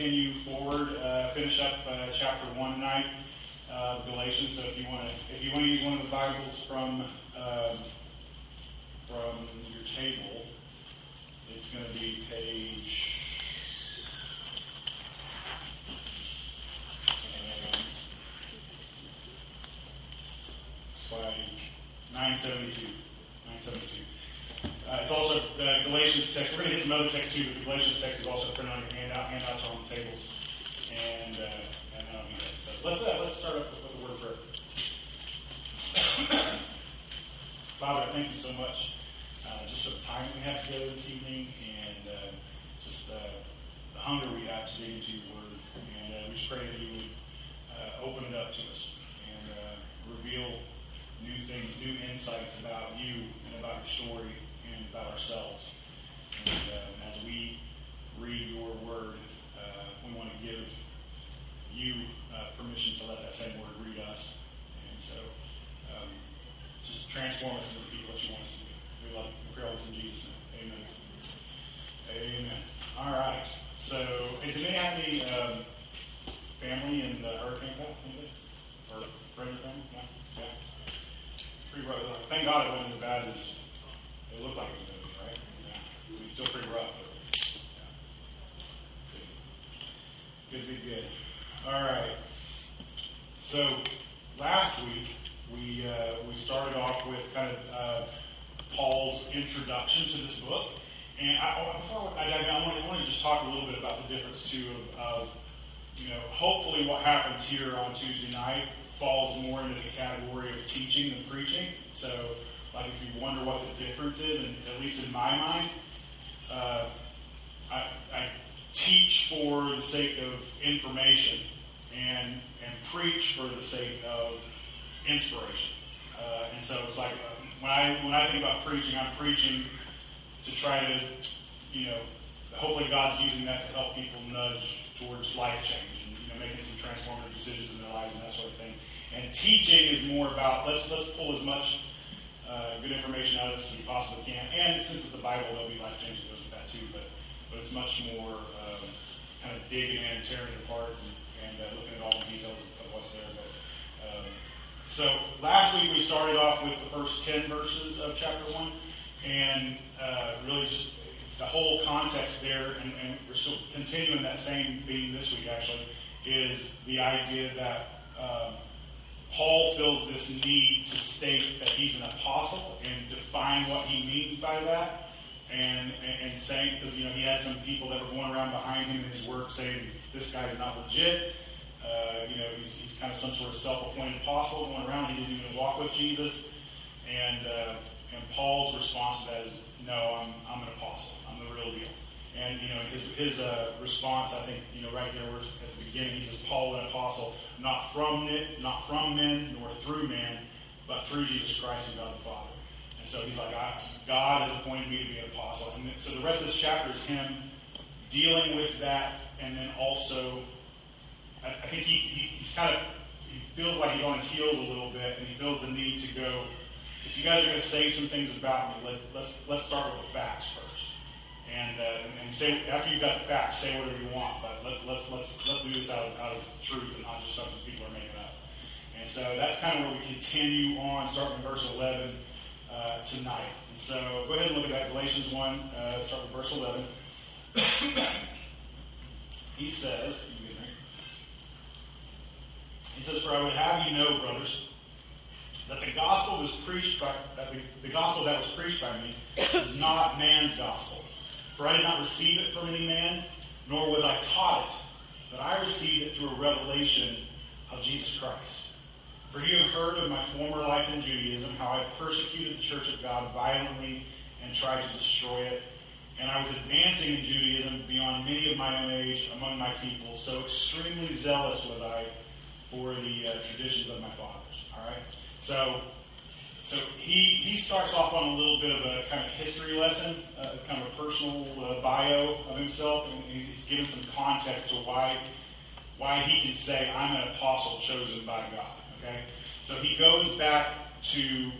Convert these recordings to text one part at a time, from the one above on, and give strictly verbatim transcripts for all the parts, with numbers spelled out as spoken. continue forward, uh, finish up uh, chapter one tonight, uh, Galatians. So if you want to, if you want to use one of the Bibles from uh, from your table, it's going to be page. Like nine seventy-two. nine seventy-two. Uh, it's also the Galatians text. We're going to get some other text too, but the Galatians text is also printed on your handout. Handouts are on the table. And, uh, and that'll be it. So let's, uh, let's start up with the word of prayer. Father, I thank you so much uh, just for the time we have together this evening and uh, just uh, the hunger we have today into your word. And uh, we just pray that you would uh, open it up to us and uh, reveal new things, new insights about you and about your story and about ourselves. And uh, as we read your word, uh, we want to give you uh, permission to let that same word read us. And so um, just transform us into the people that you want us to be. We love you. We pray all this in Jesus' name. Amen. Amen. All right. So, does anybody have any um, family in the hurricane path? Anybody? Or friends or family? No? Yeah. Pretty rough. Thank God it wasn't as bad as it looked like it was going to be, right? Yeah. It was still pretty rough, but yeah. Good, good, good. All right. So last week we uh, we started off with kind of uh, Paul's introduction to this book, and I, before I dive in, I want, I want to just talk a little bit about the difference too of, of you know hopefully what happens here on Tuesday night falls more into the category of teaching than preaching. So, like, if you wonder what the difference is, and at least in my mind, uh, I, I teach for the sake of information and and preach for the sake of inspiration. Uh, and so it's like uh, when I when I think about preaching, I'm preaching to try to, you know, hopefully God's using that to help people nudge towards life change. Making some transformative decisions in their lives and that sort of thing. And teaching is more about let's let's pull as much uh, good information out of this as we possibly can. And since it's the Bible, there'll be life changes that goes with that too. But but it's much more um, kind of digging in, tearing it apart, and, and uh, looking at all the details of, of what's there. But um, so last week we started off with the first ten verses of chapter one, and uh, really just the whole context there. And, and we're still continuing that same theme this week, actually. Is the idea that um, Paul feels this need to state that he's an apostle and define what he means by that, and and, and saying, because you know he had some people that were going around behind him in his work saying this guy's not legit, uh, you know he's he's kind of some sort of self-appointed apostle going around. He didn't even walk with Jesus, and uh, and Paul's response to that is no, I'm I'm an apostle, I'm the real deal. And, you know, his his uh, response, I think, you know, right there was at the beginning, he says, Paul, an apostle, not from it, not from men, nor through man, but through Jesus Christ and God the Father. And so he's like, I, God has appointed me to be an apostle. And so the rest of this chapter is him dealing with that, and then also, I, I think he, he he's kind of, he feels like he's on his heels a little bit, and he feels the need to go, if you guys are going to say some things about me, let, let's, let's start with the facts first. And, uh, and say after you've got the facts, say whatever you want, but let, let's let's let's do this out of out of truth and not just something people are making up. And so that's kind of where we continue on, starting in verse eleven uh, tonight. And so go ahead and look at that, Galatians one, uh, start with verse eleven. He says, he says, "For I would have you know, brothers, that the gospel was preached by that the, the gospel that was preached by me is not man's gospel. For I did not receive it from any man, nor was I taught it, but I received it through a revelation of Jesus Christ. For you have heard of my former life in Judaism, how I persecuted the church of God violently and tried to destroy it. And I was advancing in Judaism beyond many of my own age among my people, so extremely zealous was I for the uh, traditions of my fathers." All right? So... So he, he starts off on a little bit of a kind of history lesson, uh, kind of a personal uh, bio of himself, and he's giving some context to why why he can say, I'm an apostle chosen by God, okay? So he goes back to,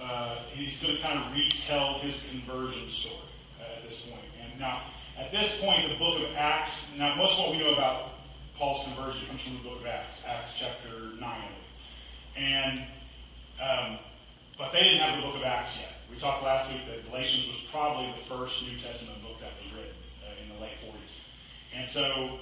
uh, he's going to kind of retell his conversion story uh, at this point. And now, at this point, the book of Acts, now most of what we know about Paul's conversion comes from the book of Acts, Acts chapter nine. And, um, but they didn't have the book of Acts yet. We talked last week that Galatians was probably the first New Testament book that was written uh, in the late forties. And so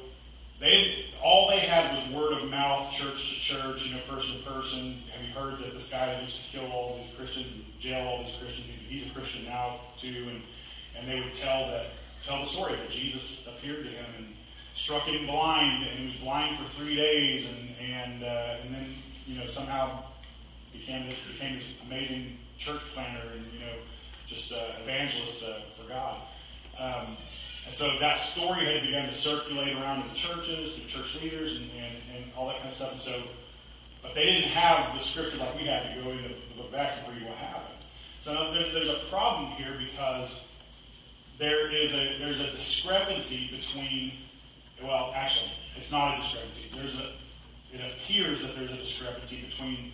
they all they had was word of mouth, church to church, you know, person to person. Have you heard that this guy that used to kill all these Christians and jail all these Christians, he's, he's a Christian now too? And, and they would tell that tell the story that Jesus appeared to him and struck him blind, and he was blind for three days, and and uh, and then you know somehow became this, became this amazing church planner and you know just uh, evangelist uh, for God. Um, and so that story had begun to circulate around to the churches, to church leaders, and, and, and all that kind of stuff. And so, but they didn't have the scripture like we had to go into the book of Acts and read what happened. So there's, there's a problem here because there is a there's a discrepancy between. Well, actually, it's not a discrepancy. There's a, it appears that there's a discrepancy between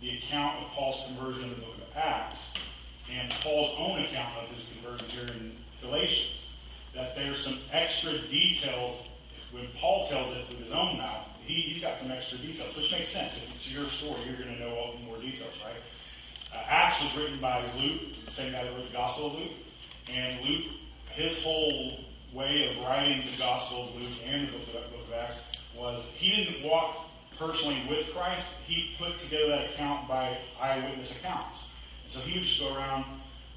the account of Paul's conversion in the book of Acts and Paul's own account of his conversion here in Galatians. That there's some extra details. When Paul tells it with his own mouth, he, he's got some extra details, which makes sense. If it's your story, you're going to know all the more details, right? Uh, Acts was written by Luke, the same guy that wrote the Gospel of Luke. And Luke, his whole way of writing the Gospel of Luke and the book of Acts was he didn't walk personally with Christ. He put together that account by eyewitness accounts. And so he would just go around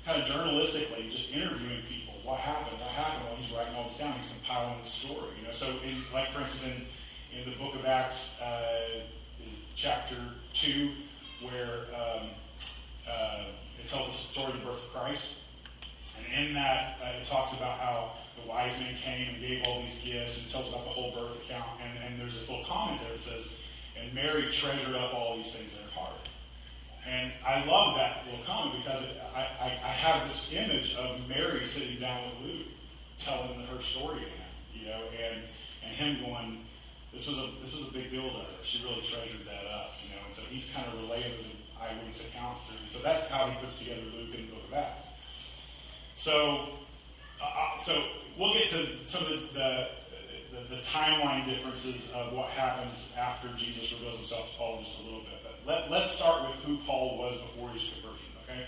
kind of journalistically just interviewing people. What happened? What happened? Well, he's writing all this down. He's compiling the story. You know. So in, like, for instance, in, in the book of Acts, uh, chapter two, where um, uh, it tells the story of the birth of Christ. And in that, uh, it talks about how the wise men came and gave all these gifts and tells about the whole birth account. And, and there's this little comment there that says, and Mary treasured up all these things in her heart. And I love that little comment because it, I, I, I have this image of Mary sitting down with Luke, telling her story to him, you know, and, and him going, this was a this was a big deal to her. She really treasured that up, you know. And so he's kind of relaying those eyewitness accounts to him. So that's how he puts together Luke in the book of Acts. So, uh, so we'll get to some of the the, the the timeline differences of what happens after Jesus reveals himself to Paul in just a little bit. But let, let's start with who Paul was before his conversion, okay?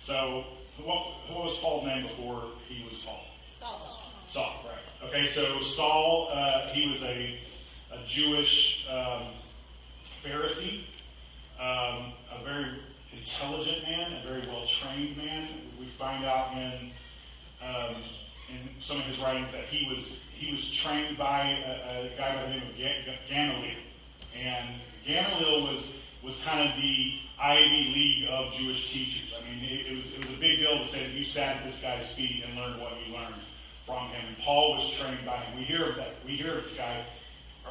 So, what, what was Paul's name before he was Paul? Saul. Saul, right. Okay, so Saul, uh, he was a, a Jewish um, Pharisee, um, a very intelligent man, a very well-trained man. We find out in um, in some of his writings that he was he was trained by a, a guy by the name of G- Gamaliel, and Gamaliel was was kind of the Ivy League of Jewish teachers. I mean, it, it was it was a big deal to say that you sat at this guy's feet and learned what you learned from him. And Paul was trained by him. We hear of that. We hear of this guy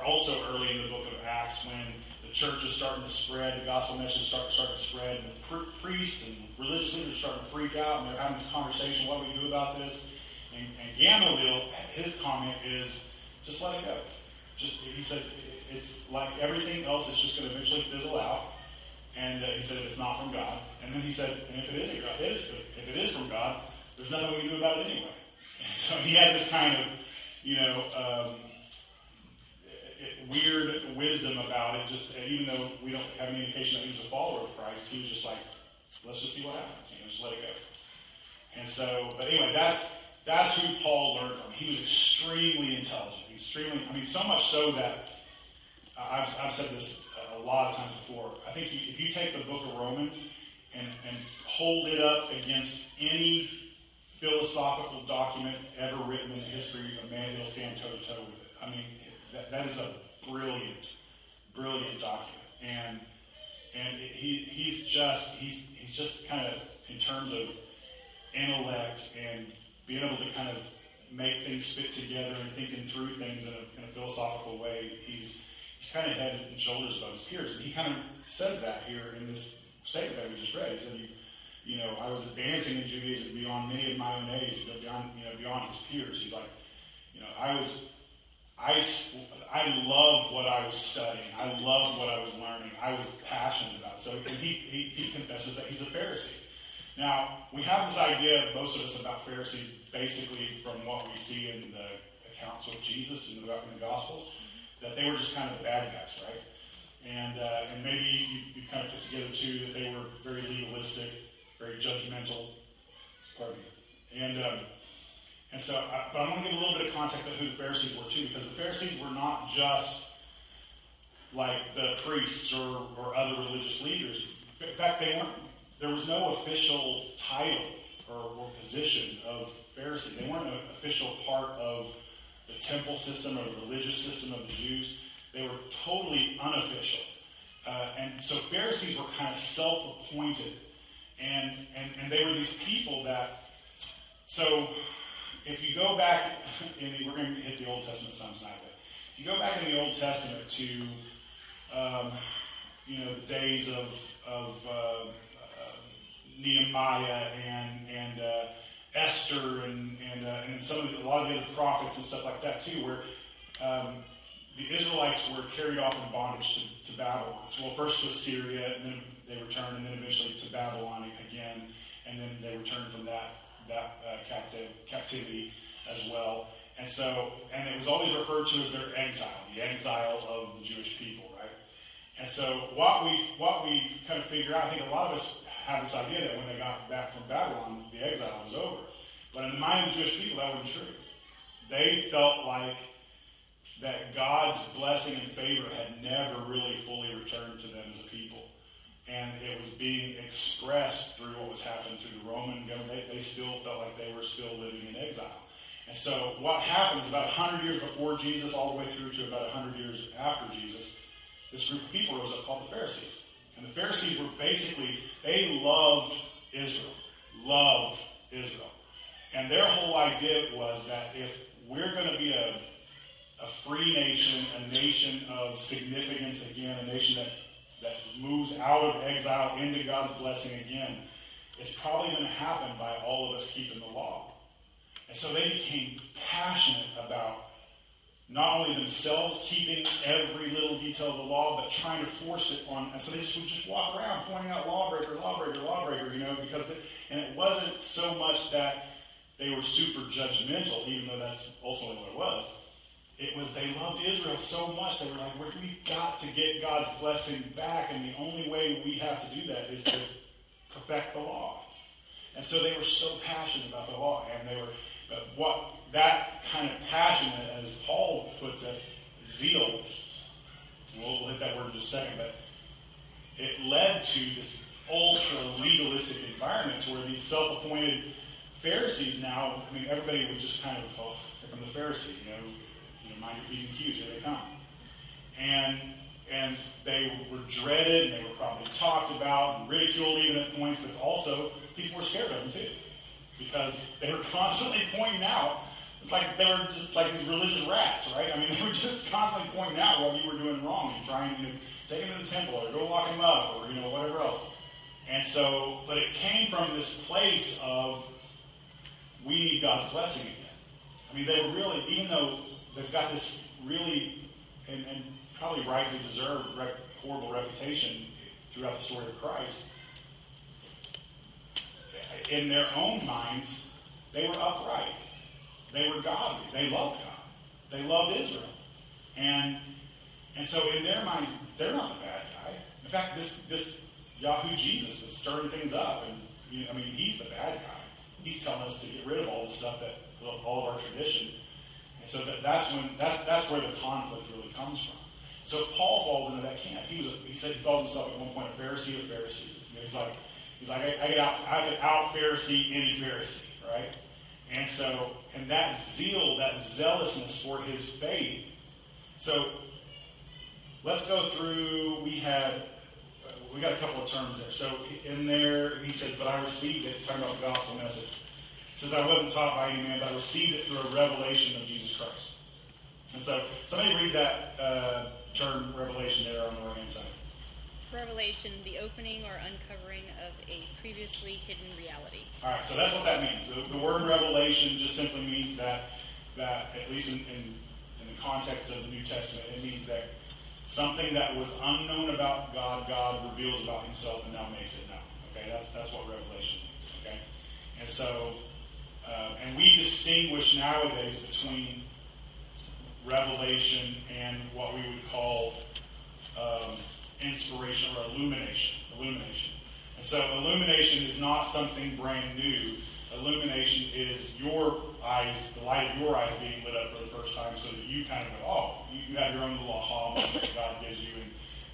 also early in the book of Acts when the church is starting to spread, the gospel message is starting start to spread, and the priests and religious leaders are starting to freak out, and they're having this conversation, what do we do about this? And, and Gamaliel, his comment is, just let it go. Just, he said, it's like everything else, it's just going to eventually fizzle out, and uh, he said, it's not from God. And then he said, and if it is, it is if it is from God, there's nothing we can do about it anyway. And so he had this kind of, you know, um, weird wisdom about it, just even though we don't have any indication that he was a follower of Christ, he was just like, let's just see what happens, you know, just let it go. And so, but anyway, that's that's who Paul learned from. He was extremely intelligent, extremely, I mean, so much so that, uh, I've, I've said this a lot of times before, I think you, if you take the book of Romans and, and hold it up against any philosophical document ever written in the history of man, it'll stand toe-to-toe with it. I mean, That, that is a brilliant, brilliant document, and and it, he he's just he's he's just kind of in terms of intellect and being able to kind of make things fit together and thinking through things in a, in a philosophical way. He's he's kind of head and shoulders above his peers, and he kind of says that here in this statement that we just read. He said, you, you know, I was advancing in Judaism beyond many of my own age, beyond you know beyond his peers. He's like, you know, I was. I, I loved what I was studying. I loved what I was learning. I was passionate about it. So and he, he he confesses that he's a Pharisee. Now, we have this idea, most of us, about Pharisees basically from what we see in the accounts with Jesus in the, in the Gospels, that they were just kind of the bad guys, right? And uh, and maybe you, you kind of put together, too, that they were very legalistic, very judgmental. Pardon me. And, um, and so, I, but I want to give a little bit of context of who the Pharisees were, too, because the Pharisees were not just like the priests or, or other religious leaders. In fact, they weren't. There was no official title or, or position of Pharisee. They weren't an official part of the temple system or the religious system of the Jews. They were totally unofficial. Uh, and so Pharisees were kind of self-appointed. And, and and they were these people that... So if you go back... And we're going to hit the Old Testament some tonight. But if you go back in the Old Testament to um, you know, the days of... of uh, Nehemiah and and uh, Esther and and, uh, and some of the, a lot of the other prophets and stuff like that too, where um, the Israelites were carried off in bondage to, to Babylon. So, well, first to Assyria, and then they returned, and then eventually to Babylon again, and then they returned from that that uh, captive captivity as well. And so, and it was always referred to as their exile, the exile of the Jewish people, right? And so, what we what we kind of figure out, I think a lot of us have this idea that when they got back from Babylon, the exile was over. But in the mind of the Jewish people, that wasn't true. They felt like that God's blessing and favor had never really fully returned to them as a people. And it was being expressed through what was happening through the Roman government. They, they still felt like they were still living in exile. And so what happens about one hundred years before Jesus, all the way through to about one hundred years after Jesus, this group of people rose up called the Pharisees. And the Pharisees were basically, they loved Israel. Loved Israel. And their whole idea was that if we're going to be a, a free nation, a nation of significance again, a nation that, that moves out of exile into God's blessing again, it's probably going to happen by all of us keeping the law. And so they became passionate about not only themselves keeping every little detail of the law, but trying to force it on. And so they just would just walk around pointing out lawbreaker, lawbreaker, lawbreaker, you know, because, they, and it wasn't so much that they were super judgmental, even though that's ultimately what it was. It was they loved Israel so much, they were like, we've got to get God's blessing back, and the only way we have to do that is to perfect the law. And so they were so passionate about the law, and they were, but what... That kind of passion, as Paul puts it, zeal, we'll, we'll hit that word in just a second, but it led to this ultra-legalistic environment where these self-appointed Pharisees now, I mean, everybody would just kind of, oh, here come the Pharisee, you know, you know, mind your P's and Q's, here they come. And, and they were dreaded, and they were probably talked about, and ridiculed even at points, but also people were scared of them too, because they were constantly pointing out. It's like they were just like these religious rats, right? I mean, they were just constantly pointing out what you were doing wrong and trying to, you know, take them to the temple or go lock them up or, you know, whatever else. And so, but it came from this place of we need God's blessing again. I mean, they were really, even though they've got this really, and, and probably rightly deserved, rep, horrible reputation throughout the story of Christ, in their own minds, they were upright. They were godly. They loved God. They loved Israel. And and so in their minds, they're not the bad guy. In fact, this this Yahoo Jesus is stirring things up. And you know, I mean, he's the bad guy. He's telling us to get rid of all the stuff that, all of our tradition. And so that, that's when that's that's where the conflict really comes from. So Paul falls into that camp. He was a, he said he calls himself at one point a Pharisee of Pharisees. You know, he's like he's like I, I could out I could out Pharisee any Pharisee, right? And so, and that zeal, that zealousness for his faith. So, let's go through, we had, we got a couple of terms there. So, in there, he says, but I received it, talking about the gospel message. He says, I wasn't taught by any man, but I received it through a revelation of Jesus Christ. And so, somebody read that uh, term, revelation, there on the right-hand side. Revelation, the opening or uncovering of a previously hidden reality. All right, so that's what that means. The, the word revelation just simply means that, that at least in, in, in the context of the New Testament, it means that something that was unknown about God, God reveals about himself and now makes it known. Okay, that's that's what revelation means. And so, uh, and we distinguish nowadays between revelation and what we would call um, inspiration or illumination. Illumination. And so illumination is not something brand new. Illumination is your eyes, the light of your eyes being lit up for the first time so that you kind of go, oh, you have your own little aha moment that God gives you and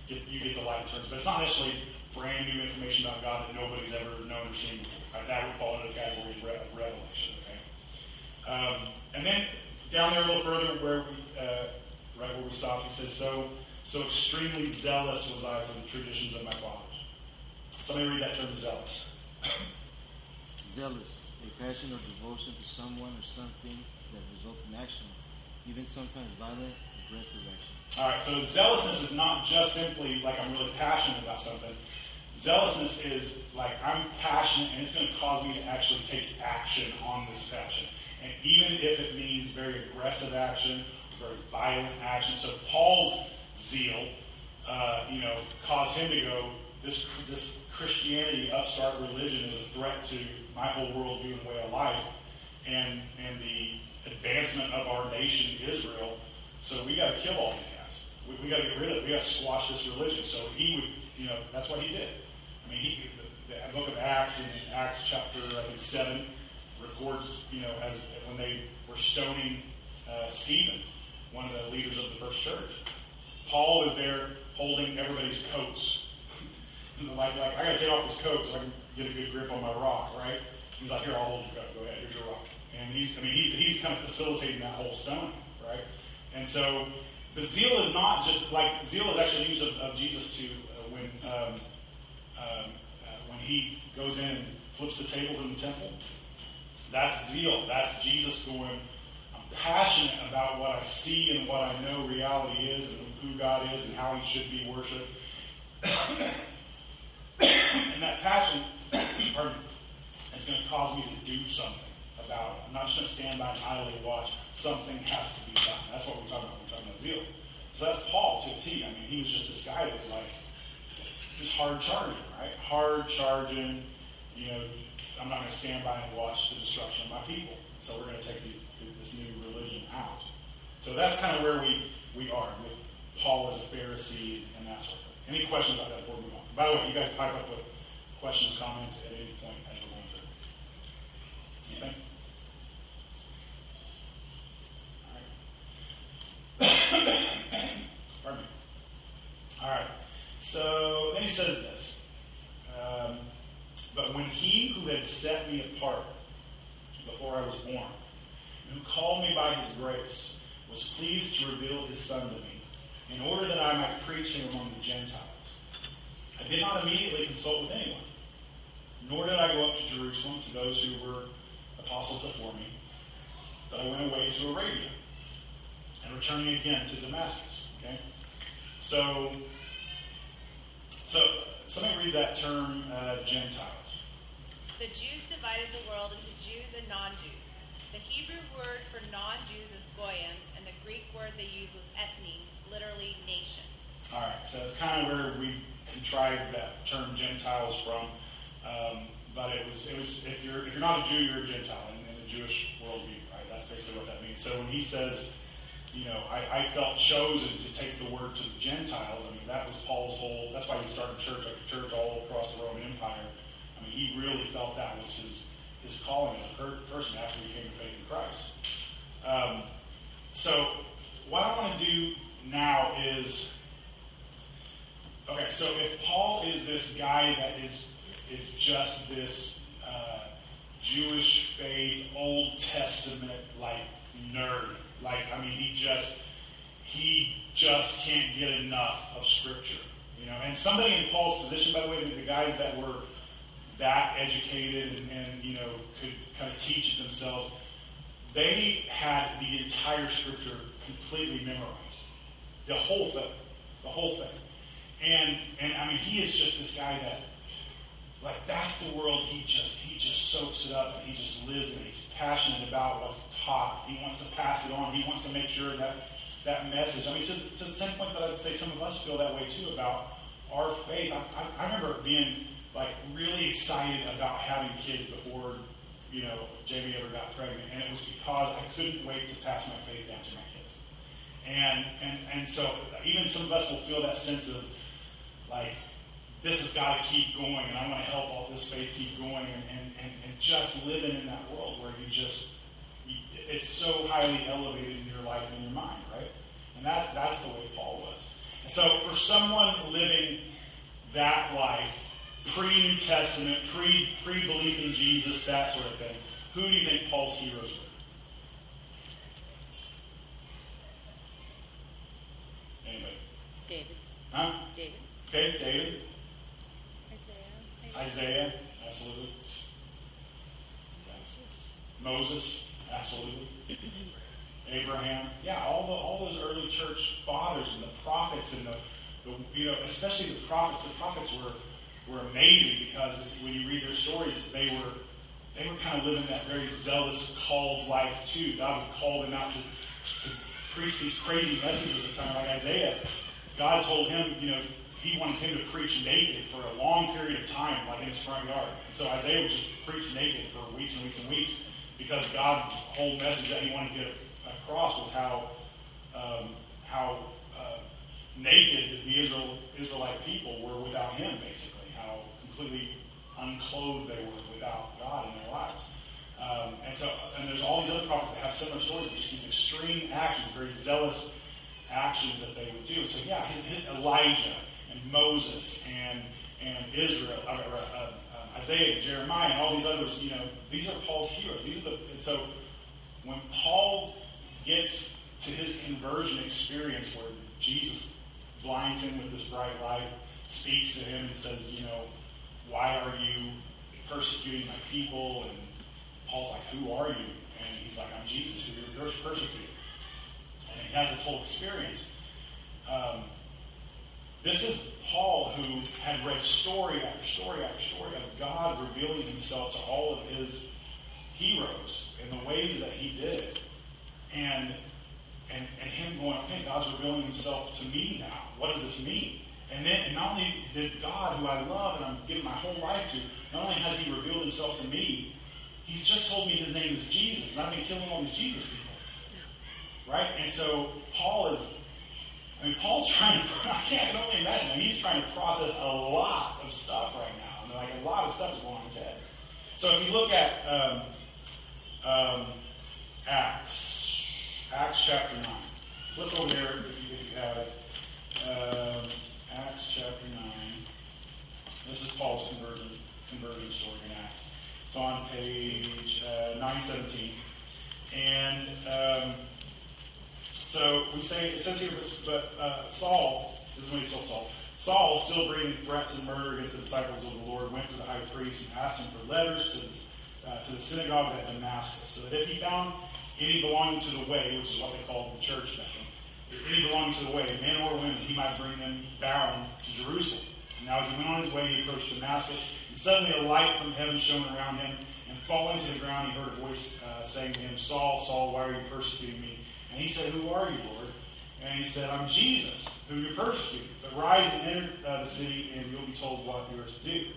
get, you get the light turns. But it's not necessarily brand new information about God that nobody's ever known or seen before. Right? That would fall into the category of re- revelation. Okay, um, and then down there a little further, where we, uh, right where we stopped, it says, "So, so extremely zealous was I for the traditions of my fathers." Somebody read that term, zealous. Zealous. A passion or devotion to someone or something that results in action, even sometimes violent, aggressive action. All right, so zealousness is not just simply like I'm really passionate about something. Zealousness is like I'm passionate and it's going to cause me to actually take action on this passion. And even if it means very aggressive action, very violent action. So Paul's zeal, uh, you know, caused him to go, this, this Christianity upstart religion is a threat to my whole worldview and way of life, and and the advancement of our nation, Israel. So we got to kill all these guys. We, we got to get rid of it. We got to squash this religion. So he would, you know, that's what he did. I mean, he, the, the book of Acts, in Acts chapter I think seven, records, you know, as when they were stoning uh, Stephen, one of the leaders of the first church. Paul is there holding everybody's coats. Like, like, I got to take off this coat so I can get a good grip on my rock, right? He's like, here, I'll hold your coat. Go ahead, here's your rock. And he's, I mean, he's he's kind of facilitating that whole stone, right? And so, the zeal is not just, like, zeal is actually used of, of Jesus to, uh, when um, um, uh, when he goes in and flips the tables in the temple. That's zeal. That's Jesus going, I'm passionate about what I see and what I know reality is and who God is and how he should be worshipped. And that passion, pardon me, is going to cause me to do something about it. I'm not just going to stand by and idly watch. Something has to be done. That's what we're talking about. We're talking about zeal. So that's Paul to a T. I mean, he was just this guy that was like, just hard charging, right? Hard charging. You know, I'm not going to stand by and watch the destruction of my people. So we're going to take these, this new religion out. So that's kind of where we, we are with Paul as a Pharisee and that sort of thing. Any questions about that before we move on? By the way, you guys pipe up with questions, comments at any point as we're going through. Anything? All right. Pardon me. All right. So then he says this. Um, but when he who had set me apart before I was born, who called me by his grace, was pleased to reveal his son to me, in order that I might preach him among the Gentiles. I did not immediately consult with anyone, nor did I go up to Jerusalem to those who were apostles before me, but I went away to Arabia, and returning again to Damascus. Okay, so, so somebody read that term, uh, Gentiles. The Jews divided the world into Jews and non-Jews. The Hebrew word for non-Jews is goyim, and the Greek word they used was ethne, literally nation. All right, so it's kind of where we contrived that term Gentiles from, um, but it was it was if you're if you're not a Jew, you're a Gentile in, in the Jewish worldview, right? That's basically what that means. So when he says, you know, I, I felt chosen to take the word to the Gentiles, I mean that was Paul's whole. That's why he started church after church all across the Roman Empire. I mean he really felt that was his his calling as a per- person after he came to faith in Christ. Um, so what I want to do now is. Okay, so if Paul is this guy that is is just this uh, Jewish faith, Old Testament like nerd, like I mean, he just he just can't get enough of Scripture, you know. And somebody in Paul's position, by the way, the guys that were that educated and, and you know could kind of teach it themselves, they had the entire Scripture completely memorized, the whole thing, the whole thing. And and I mean he is just this guy that like that's the world he just he just soaks it up and he just lives in it. He's passionate about what's taught. He wants to pass it on. He wants to make sure that that message. I mean to, to the same point that I would say some of us feel that way too about our faith. I, I, I remember being like really excited about having kids before you know, Jamie ever got pregnant, and it was because I couldn't wait to pass my faith down to my kids. And and and so even some of us will feel that sense of like, this has got to keep going, and I'm going to help all this faith keep going, and, and, and, and just living in that world where you just, you, it's so highly elevated in your life and in your mind, right? And that's that's the way Paul was. And so for someone living that life, pre-New Testament, pre, pre-belief in Jesus, that sort of thing, who do you think Paul's heroes were? Anybody? David. Huh? David. Okay, David. Isaiah. Isaiah, absolutely. Moses. Moses, absolutely. Abraham. Yeah, all the, all those early church fathers and the prophets and the, the, you know, especially the prophets. The prophets were were amazing because when you read their stories, they were they were kind of living that very zealous called life too. God would call them out to to preach these crazy messages at times. Like Isaiah, God told him, you know, he wanted him to preach naked for a long period of time, like in his front yard. And so Isaiah would just preach naked for weeks and weeks and weeks because God's whole message that he wanted to get across was how um, how uh, naked the Israel, Israelite people were without him, basically. How completely unclothed they were without God in their lives. Um, and so, and there's all these other prophets that have similar stories of just these extreme actions, very zealous actions that they would do. So yeah, his, his Elijah, and Moses, and and Israel, uh, uh, uh, Isaiah, Jeremiah, and all these others, you know, these are Paul's heroes. These are the, and so when Paul gets to his conversion experience where Jesus blinds him with this bright light, speaks to him and says, you know, why are you persecuting my people? And Paul's like, who are you? And he's like, I'm Jesus, who you're persecuting. And he has this whole experience. Um, This is Paul who had read story after story after story of God revealing himself to all of his heroes in the ways that he did. And and, and him going, okay, God's revealing himself to me now. What does this mean? And then, and not only did God, who I love and I'm giving my whole life to, not only has he revealed himself to me, he's just told me his name is Jesus, and I've been killing all these Jesus people. Right? And so Paul is... I mean, Paul's trying to, I can't I can only imagine, I mean, he's trying to process a lot of stuff right now. I mean, like, a lot of stuff is going on in his head. So if you look at um, um, Acts, Acts chapter nine. Flip over there if you, if you have it. Um, Acts chapter nine. This is Paul's conversion, conversion story in Acts. It's on page uh, nine seventeen. And... Um, So we say it says here, but uh, Saul, this is when he still Saul. Saul, still breathing threats and murder against the disciples of the Lord, went to the high priest and asked him for letters to the, uh, to the synagogues at Damascus, so that if he found any belonging to the way, which is what they called the church back then, if any belonging to the way, men or women, he might bring them bound to Jerusalem. And now as he went on his way, he approached Damascus, and suddenly a light from heaven shone around him, and falling to the ground, he heard a voice uh, saying to him, Saul, Saul, why are you persecuting me? And he said, who are you, Lord? And he said, I'm Jesus, whom you persecuted. But rise and enter uh, the city, and you'll be told what you are to do.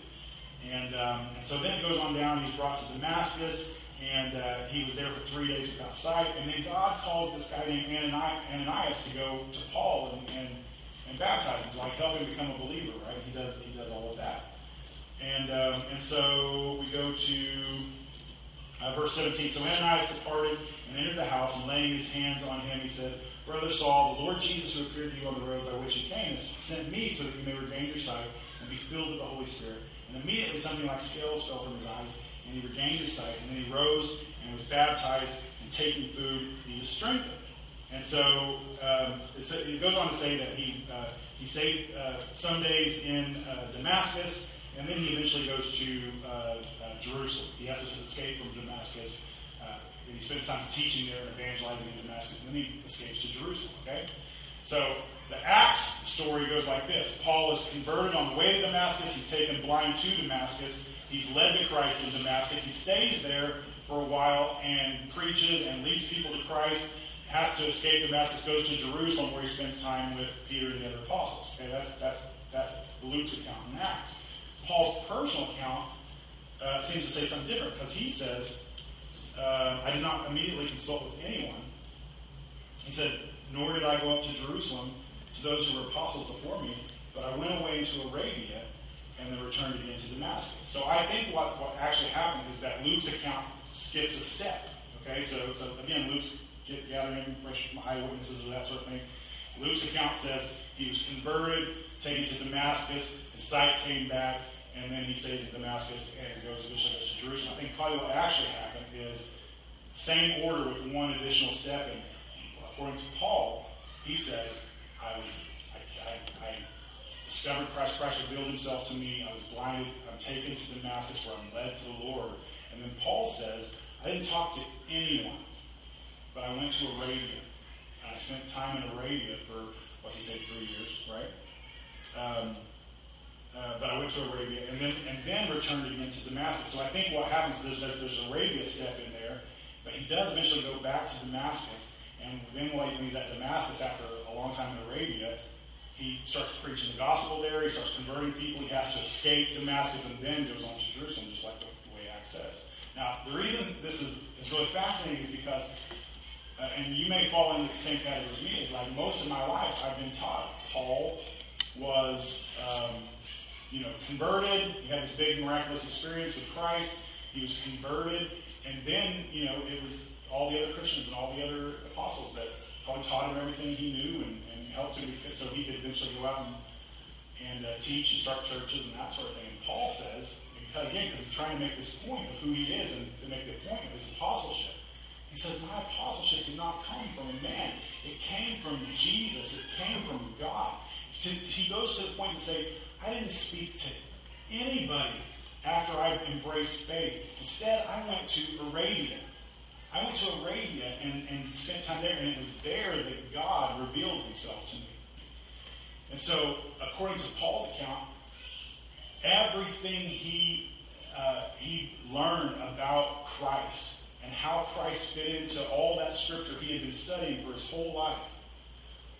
And, um, and so then it goes on down. He's brought to Damascus, and uh, he was there for three days without sight. And then God calls this guy named Anani- Ananias to go to Paul and, and, and baptize him, like help him become a believer, right? He does he does all of that. And, um, and so we go to... Uh, verse seventeen, so Ananias departed and entered the house, and laying his hands on him, he said, Brother Saul, the Lord Jesus who appeared to you on the road by which you came has sent me so that you may regain your sight and be filled with the Holy Spirit. And immediately something like scales fell from his eyes, and he regained his sight. And then he rose and was baptized, and taking food, he was strengthened. And so um, it, said, it goes on to say that he, uh, he stayed uh, some days in uh, Damascus, and then he eventually goes to uh, uh, Jerusalem. He has to escape from Damascus. Uh, and he spends time teaching there and evangelizing in Damascus. And then he escapes to Jerusalem. Okay? So the Acts story goes like this. Paul is converted on the way to Damascus. He's taken blind to Damascus. He's led to Christ in Damascus. He stays there for a while and preaches and leads people to Christ. Has to escape Damascus. Goes to Jerusalem where he spends time with Peter and the other apostles. Okay? That's, that's, that's Luke's account in Acts. Paul's personal account uh, seems to say something different because he says, uh, I did not immediately consult with anyone. He said, nor did I go up to Jerusalem to those who were apostles before me, but I went away into Arabia and then returned again to Damascus. So I think what's, what actually happened is that Luke's account skips a step. Okay, so, so again, Luke's gathering fresh eyewitnesses or that sort of thing. Luke's account says he was converted, taken to Damascus, his sight came back, and then he stays at Damascus and goes eventually goes to Jerusalem. I think probably what actually happened is same order with one additional step. And according to Paul, he says, I was, I, I, I discovered Christ. Christ revealed himself to me. I was blinded. I'm taken to Damascus where I'm led to the Lord. And then Paul says, I didn't talk to anyone, but I went to Arabia. And I spent time in Arabia for, what's he say, three years, right? Um, uh, but I went to Arabia and then and then returned again to Damascus. So I think what happens is that there's an Arabia step in there, but he does eventually go back to Damascus. And then like, when he's at Damascus after a long time in Arabia, he starts preaching the gospel there. He starts converting people. He has to escape Damascus and then goes on to Jerusalem, just like the, the way Acts says. Now, the reason this is, is really fascinating is because, uh, and you may fall into the same category as me, is like most of my life I've been taught Paul was, um, you know, converted. He had this big miraculous experience with Christ. He was converted. And then, you know, it was all the other Christians and all the other apostles that probably taught him everything he knew and, and helped him so he could eventually go out and, and uh, teach and start churches and that sort of thing. And Paul says, because, again, because he's trying to make this point of who he is and to make the point of his apostleship, he says, my apostleship did not come from a man. It came from Jesus. It came from God. To, he goes to the point and say, I didn't speak to anybody after I embraced faith. Instead, I went to Arabia. I went to Arabia and, and spent time there, and it was there that God revealed himself to me. And so, according to Paul's account, everything he uh, he learned about Christ and how Christ fit into all that scripture he had been studying for his whole life,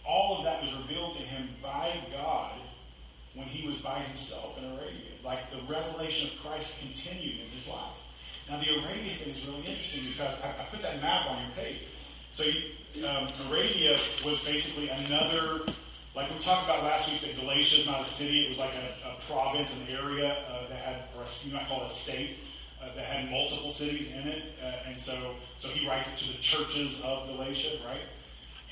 all of that was revealed to him by God when he was by himself in Arabia. Like the revelation of Christ continued in his life. Now, the Arabia thing is really interesting because I, I put that map on your page. So, you, um, Arabia was basically another, like we talked about last week, that Galatia is not a city. It was like a, a province, an area uh, that had, or a, you might call it a state, uh, that had multiple cities in it. Uh, and so, so he writes it to the churches of Galatia, right?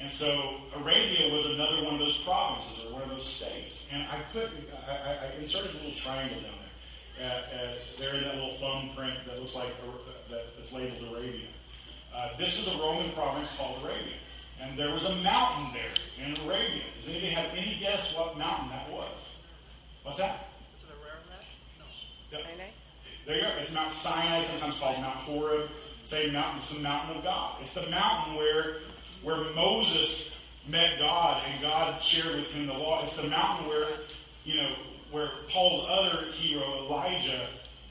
And so, Arabia was another one of those provinces or one of those states. And I put, I, I inserted a little triangle down there. At, at, there in that little foam print that looks like uh, that, that's labeled Arabia. Uh, this was a Roman province called Arabia, and there was a mountain there in Arabia. Does anybody have any guess what mountain that was? What's that? Is it Ararat? No. Yep. Sinai? There you go. It's Mount Sinai, sometimes called Mount Horeb. Say mountain. It's the mountain of God. It's the mountain where where Moses met God and God shared with him the law. It's the mountain where you know. where Paul's other hero, Elijah,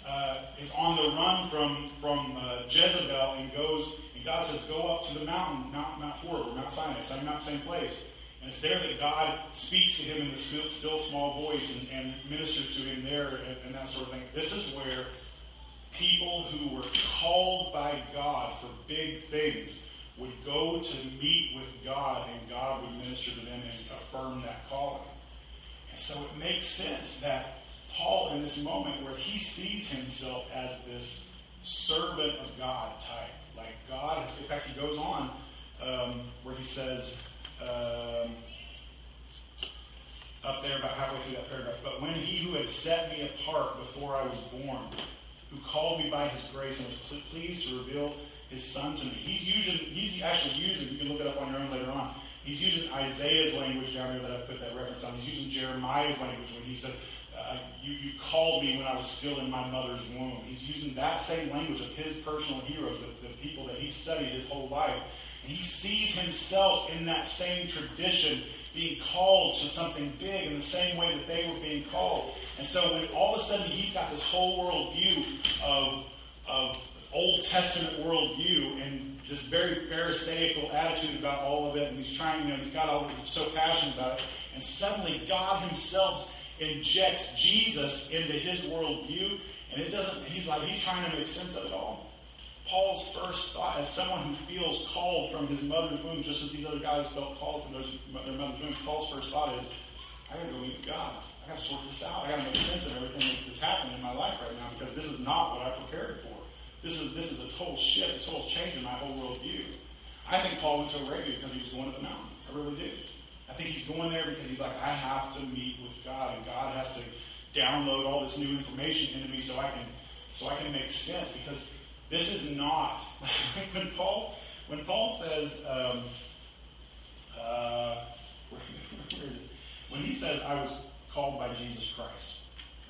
uh, is on the run from, from uh, Jezebel and goes, and God says, go up to the mountain, Mount, Mount Horeb, Mount Sinai, same mountain, same place. And it's there that God speaks to him in the still, still small voice and, and ministers to him there and, and that sort of thing. This is where people who were called by God for big things would go to meet with God, and God would minister to them and affirm that calling. And so it makes sense that Paul, in this moment where he sees himself as this servant of God type, like God has, in fact, he goes on um, where he says, um, up there about halfway through that paragraph, but when he who had set me apart before I was born, who called me by his grace and was pleased to reveal his son to me. He's using, he's actually using, you can look it up on your own later on. He's using Isaiah's language down there that I put that reference on. He's using Jeremiah's language when he said, uh, you, you called me when I was still in my mother's womb. He's using that same language of his personal heroes, the, the people that he studied his whole life. And he sees himself in that same tradition being called to something big in the same way that they were being called. And so when all of a sudden he's got this whole world view of, of Old Testament world view and this very pharisaical attitude about all of it, and he's trying, you know, he's got all of it, he's so passionate about it, and suddenly God himself injects Jesus into his worldview, and it doesn't, he's like, he's trying to make sense of it all. Paul's first thought, as someone who feels called from his mother's womb, just as these other guys felt called from their, their mother's womb, Paul's first thought is, I gotta go meet God. I gotta sort this out. I gotta make sense of everything that's, that's happening in my life right now, because this is not what I prepared for. This is this is a total shift, a total change in my whole worldview. I think Paul went to Arabia because he was going to the mountain. I really do. I think he's going there because he's like, I have to meet with God, and God has to download all this new information into me so I can so I can make sense, because this is not when Paul when Paul says um, uh, where, where is it? When he says I was called by Jesus Christ.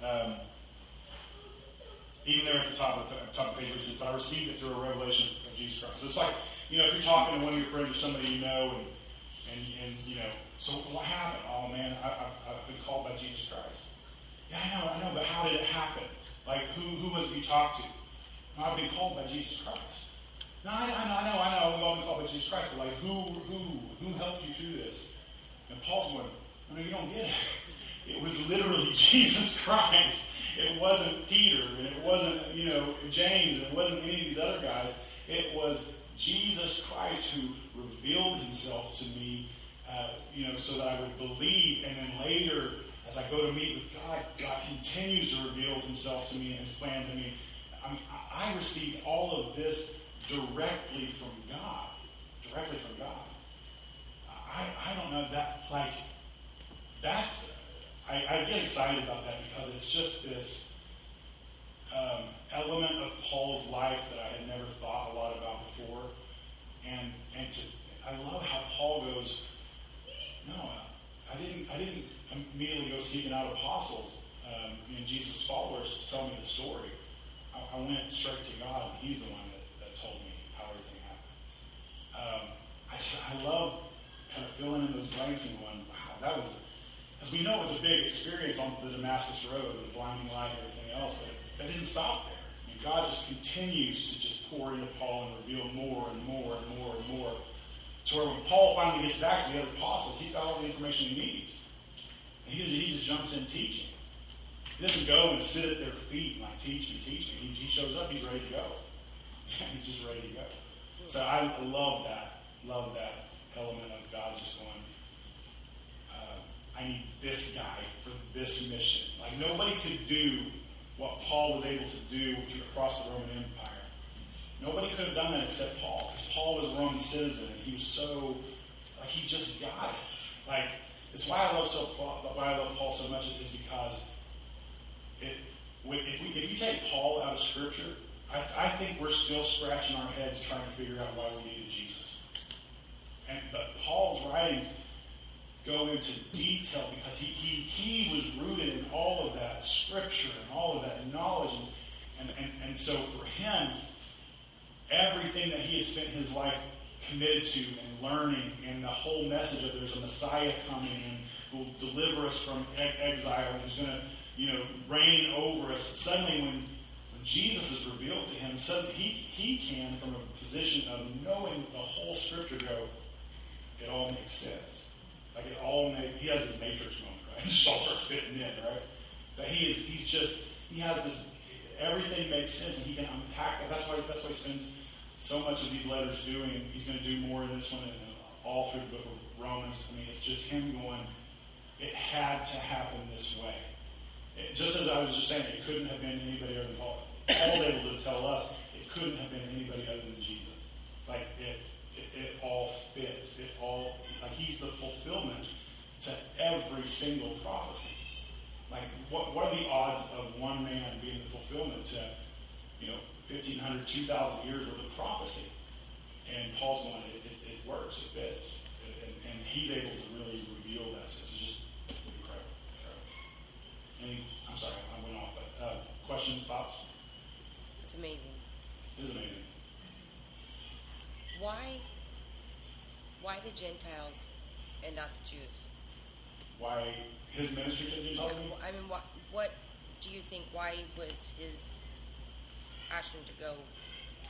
Um, Even there at the top of the, the, top of the page, it says, but I received it through a revelation of Jesus Christ. So it's like, you know, if you're talking to one of your friends or somebody you know, and, and, and you know, so what happened? Oh, man, I, I, I've been called by Jesus Christ. Yeah, I know, I know, but how did it happen? Like, who who was we talked to? No, I've been called by Jesus Christ. No, I, I know, I know, I know, we've all been called by Jesus Christ, but like, who, who, who helped you through this? And Paul's going, no, no, you don't get it. It was literally Jesus Christ. It wasn't Peter, and it wasn't, you know, James, and it wasn't any of these other guys. It was Jesus Christ who revealed himself to me, uh, you know, so that I would believe. And then later, as I go to meet with God, God continues to reveal himself to me and his plan to me. I mean, I received all of this directly from God. Directly from God. I, I don't know that, like, that's... I, I get excited about that because it's just this um, element of Paul's life that I had never thought a lot about before. And and to, I love how Paul goes, no, I didn't I didn't immediately go seeking out apostles um, and Jesus' followers to tell me the story. I, I went straight to God, and he's the one that, that told me how everything happened. Um, I, I love kind of filling in those blanks and going, wow, that was Because we know it was a big experience on the Damascus Road, with the blinding light and everything else, but that didn't stop there. I mean, God just continues to just pour into Paul and reveal more and more and more and more. To where when Paul finally gets back to the other apostles, he's got all the information he needs. And he, he just jumps in teaching. He doesn't go and sit at their feet and like, teach me, teach me. He, he shows up, he's ready to go. He's just ready to go. So I love that, love that element of God just going, I need this guy for this mission. Like, nobody could do what Paul was able to do across the Roman Empire. Nobody could have done that except Paul, because Paul was a Roman citizen, and he was so, like, he just got it. Like, it's why I love so why I love Paul so much is because it, if we if you take Paul out of Scripture, I, I think we're still scratching our heads trying to figure out why we needed Jesus. And but Paul's writings go into detail because he, he he was rooted in all of that scripture and all of that knowledge. And, and, and so for him, everything that he has spent his life committed to and learning, and the whole message of there's a Messiah coming and who will deliver us from exile and who's going to, you know, reign over us. Suddenly when, when Jesus is revealed to him, suddenly he, he can, from a position of knowing the whole scripture, go, it all makes sense. Like it all made, he has his matrix moment, right? It all starts fitting in, right? But he is, he's just, he has this, everything makes sense, and he can unpack it. That's why, that's why he spends so much of these letters doing. He's going to do more in this one and all through the book of Romans. I mean, it's just him going, it had to happen this way. It, just as I was just saying, it couldn't have been anybody other than Paul. Paul was able to tell us it couldn't have been anybody other than Jesus. Like, it, it, it all fits. It all Like, he's the fulfillment to every single prophecy. Like, what, what are the odds of one man being the fulfillment to, you know, fifteen hundred, two thousand years worth of prophecy? And Paul's going, it, it, it works, it fits. It, and, and he's able to really reveal that to us. It's just incredible. incredible. And I'm sorry, I went off, but uh, questions, thoughts? It's amazing. It is amazing. Why... Why the Gentiles and not the Jews? Why his ministry to the Gentiles? Yeah, I mean, what, what do you think? Why was his action to go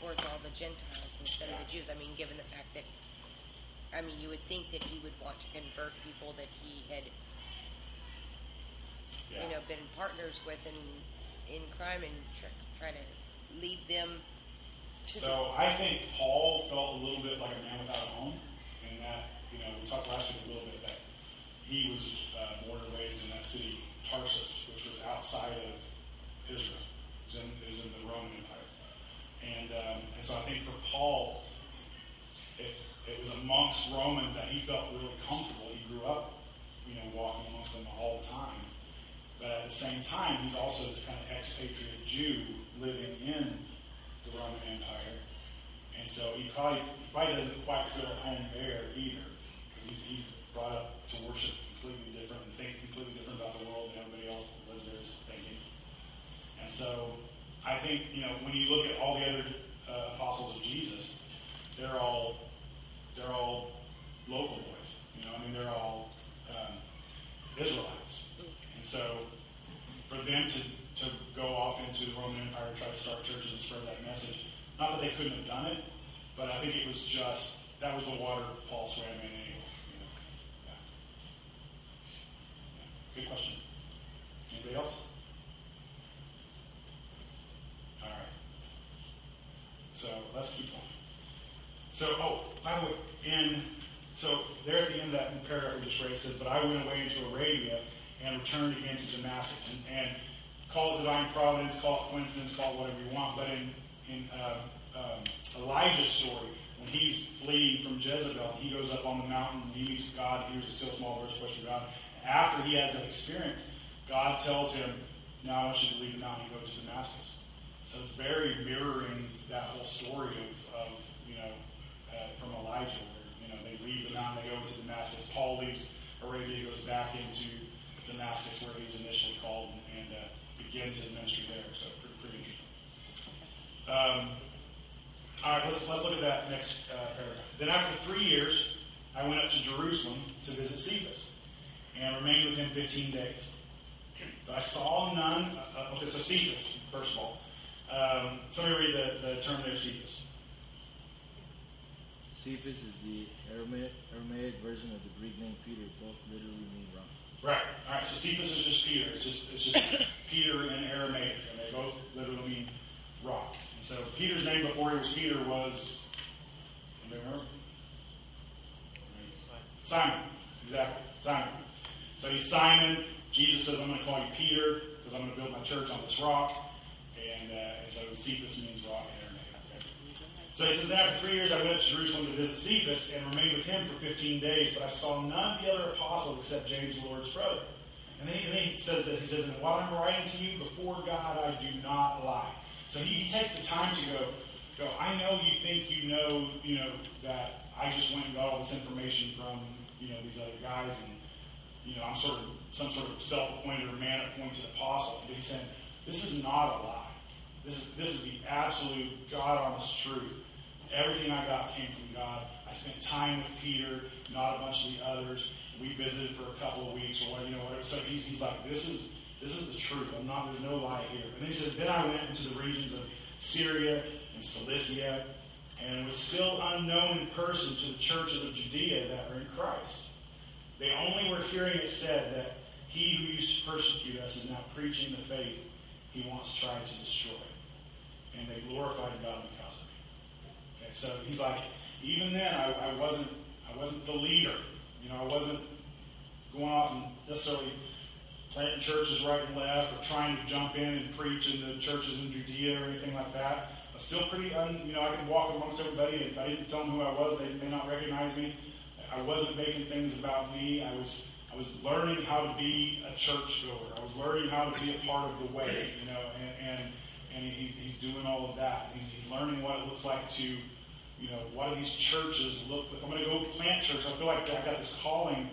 towards all the Gentiles instead of the Jews? I mean, given the fact that, I mean, you would think that he would want to convert people that he had, yeah. you know, been partners with in, in crime and try, try to lead them So I think Paul felt a little bit like a man without a home, in that, you know, we talked last week a little bit that he was uh, born and raised in that city, Tarsus, which was outside of Israel. It was in, it was in the Roman Empire. And, um, and so I think for Paul, it, it was amongst Romans that he felt really comfortable. He grew up, you know, walking amongst them all the time. But at the same time, he's also this kind of expatriate Jew living in the Roman Empire. And so he probably, he probably doesn't quite feel at home there either, because he's, he's brought up to worship completely different and think completely different about the world than everybody else that lives there is thinking. And so I think, you know, when you look at all the other uh, apostles of Jesus, they're all they're all local boys. You know, I mean, they're all um, Israelites. And so for them to, to go off into the Roman Empire, try to start churches and spread that message, not that they couldn't have done it, but I think it was just, that was the water Paul swam in anyway. You know? Yeah. Yeah. Good question. Anybody else? All right. So let's keep going. So, oh, by the way, in, so there at the end of that paragraph we just read, it says, "But I went away into Arabia and returned again to Damascus." And, and call it divine providence, call it coincidence, call it whatever you want. But in, in uh, um, Elijah's story, when he's fleeing from Jezebel, he goes up on the mountain and he meets God. Hears a still small voice, question God. And after he has that experience, God tells him, "Now I want you to leave the mountain and go to Damascus." So it's very mirroring that whole story of, of you know, uh, from Elijah, where, you know, they leave the mountain, they go to Damascus. Paul leaves Arabia, goes back into Damascus, where he was initially called, and, and uh, begins his ministry there. So pretty, pretty interesting. Um, all right, let's let's look at that next uh, paragraph. "Then after three years, I went up to Jerusalem to visit Cephas, and remained with him fifteen days. But I saw none." Uh, okay, so Cephas, first of all, um, somebody read the, the term there, Cephas. Cephas is the Aramaic, Aramaic version of the Greek name Peter. Both literally mean rock. Right. All right. So Cephas is just Peter. It's just it's just Peter in Aramaic, and they both literally mean rock. And so Peter's name before he was Peter was, anybody remember? Simon. Exactly. Simon. So he's Simon. Jesus says, "I'm going to call you Peter because I'm going to build my church on this rock." And, uh, and so Cephas means rock in Aramaic. Okay. So he says, "Then after three years, I went up to Jerusalem to visit Cephas and remained with him for fifteen days. But I saw none of the other apostles except James, the Lord's brother." And then, and then he says that he says, "And while I'm writing to you before God, I do not lie." So he, he takes the time to go. Go. I know you think you know. You know that I just went and got all this information from you know these other guys, and you know I'm sort of some sort of self-appointed or man-appointed apostle. But he said, "This is not a lie. This is this is the absolute God-honest truth. Everything I got came from God. I spent time with Peter, not a bunch of the others. We visited for a couple of weeks or you know whatever." So he's he's like, this is this is the truth. I'm not there's no lie here. And then he says, "Then I went into the regions of Syria and Cilicia, and was still unknown in person to the churches of Judea that were in Christ. They only were hearing it said that he who used to persecute us is now preaching the faith he once tried to destroy. And they glorified God because of me." Okay, so he's like, even then, I, I wasn't, I wasn't the leader. You know, I wasn't going off and necessarily planting churches right and left, or trying to jump in and preach in the churches in Judea or anything like that. I was still pretty, un, you know, I could walk amongst everybody. If I didn't tell them who I was, they may not recognize me. I wasn't making things about me. I was, I was learning how to be a churchgoer. I was learning how to be a part of the way. You know, and and. And he's, he's doing all of that. He's, he's learning what it looks like to, you know, what do these churches look like? I'm going to go plant church. I feel like I've got this calling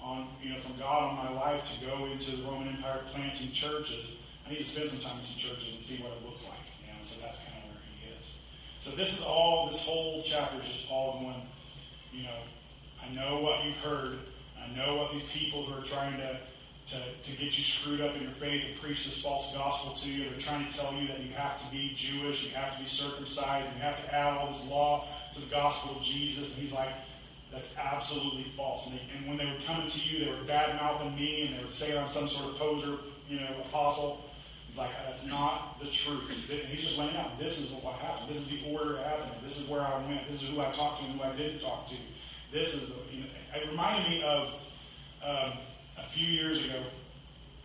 on, you know, from God on my life to go into the Roman Empire planting churches. I need to spend some time in some churches and see what it looks like. You know, so that's kind of where he is. So this is all, this whole chapter is just Paul going, you know, I know what you've heard. I know what these people who are trying to, To, to get you screwed up in your faith and preach this false gospel to you. They're trying to tell you that you have to be Jewish, you have to be circumcised, and you have to add all this law to the gospel of Jesus. And he's like, that's absolutely false. And, they, and when they were coming to you, they were bad-mouthing me, and they were saying I'm some sort of poser, you know, apostle. He's like, that's not the truth. And he's just laying out, this is what happened. This is the order it happened. This is where I went. This is who I talked to and who I didn't talk to. This is the, you know, it reminded me of um, a few years ago.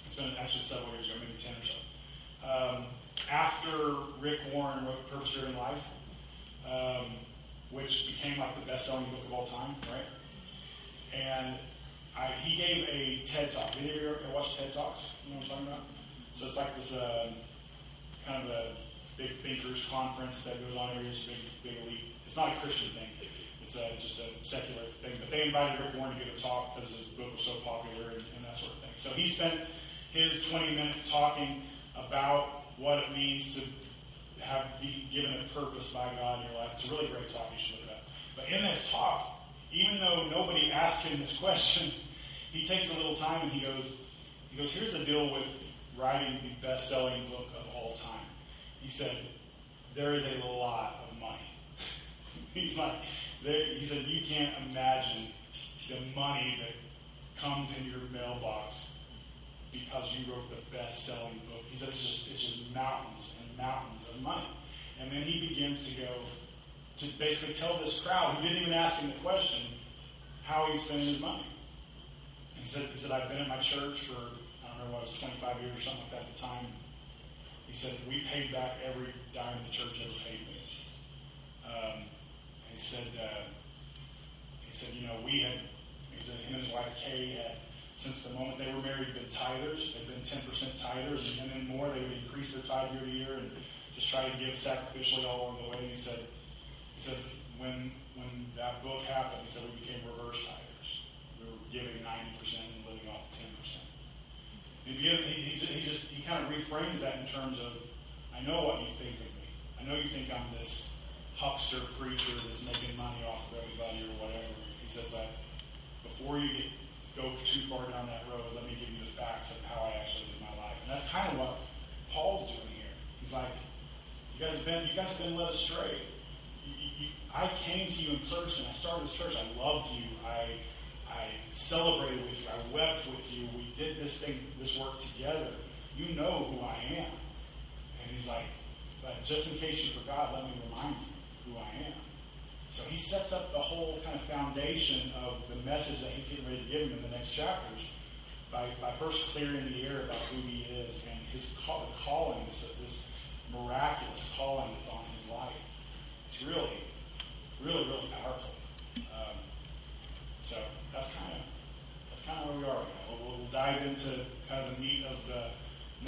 It's been actually several years ago, maybe ten or so. Um, after Rick Warren wrote Purpose in Life, um, which became like the best-selling book of all time, right? And I, he gave a TED Talk. Did you ever watch TED Talks? You know what I'm talking about? So it's like this uh, kind of a big thinkers conference that goes on every year. It's a big, big elite. It's not a Christian thing. It's a, just a secular thing. But they invited Rick Warren to give a talk because his book was so popular and, and that sort of thing. So he spent his twenty minutes talking about what it means to have be given a purpose by God in your life. It's a really great talk. You should look it up. But in this talk, even though nobody asked him this question, he takes a little time and he goes, he goes, here's the deal with writing the best-selling book of all time. He said, there is a lot of money. He's like, there, he said, you can't imagine the money that comes in your mailbox because you wrote the best-selling book. He said, it's just, it's just mountains and mountains of money. And then he begins to go to basically tell this crowd, who didn't even ask him the question, how he's spending his money. He said, he said, I've been at my church for, I don't remember what it was, twenty-five years or something like that at the time. He said, we paid back every dime the church ever paid me. Um, he said, uh, he said, you know, we had, he said, him and his wife Kay had, since the moment they were married, been tithers. They've been ten percent tithers, and then more. They would increase their tithe year to year and just try to give sacrificially all along the way. And he said, he said, when when that book happened, he said, we became reverse tithers. We were giving ninety percent and living off ten percent. And he, he, he just he kind of reframes that in terms of, I know what you think of me. I know you think I'm this huckster preacher that's making money off of everybody or whatever. He said, but before you get, go too far down that road, let me give you the facts of how I actually live my life. And that's kind of what Paul's doing here. He's like, you guys have been, you guys have been led astray. I came to you in person. I started this church. I loved you. I I celebrated with you. I wept with you. We did this thing, this work together. You know who I am. And he's like, but just in case you forgot, let me remind you who I am. So he sets up the whole kind of foundation of the message that he's getting ready to give him in the next chapters by, by first clearing the air about who he is and his call, the calling, this, this miraculous calling that's on his life. It's really, really, really powerful. Um, so that's kind of that's kind of where we are right now. We'll, we'll dive into kind of the meat of the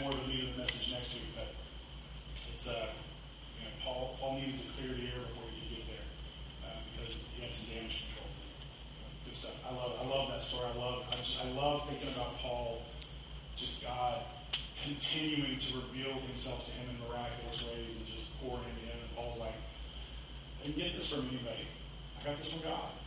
more of the meat of the message next week. But it's uh, you know, Paul Paul needed to clear the air before he could get there uh, because he had some damage control. Good stuff. I love I love that story. I love I just I love thinking about Paul, just God continuing to reveal Himself to him in miraculous ways and just pouring him in. And Paul's like, I didn't get this from anybody. I got this from God.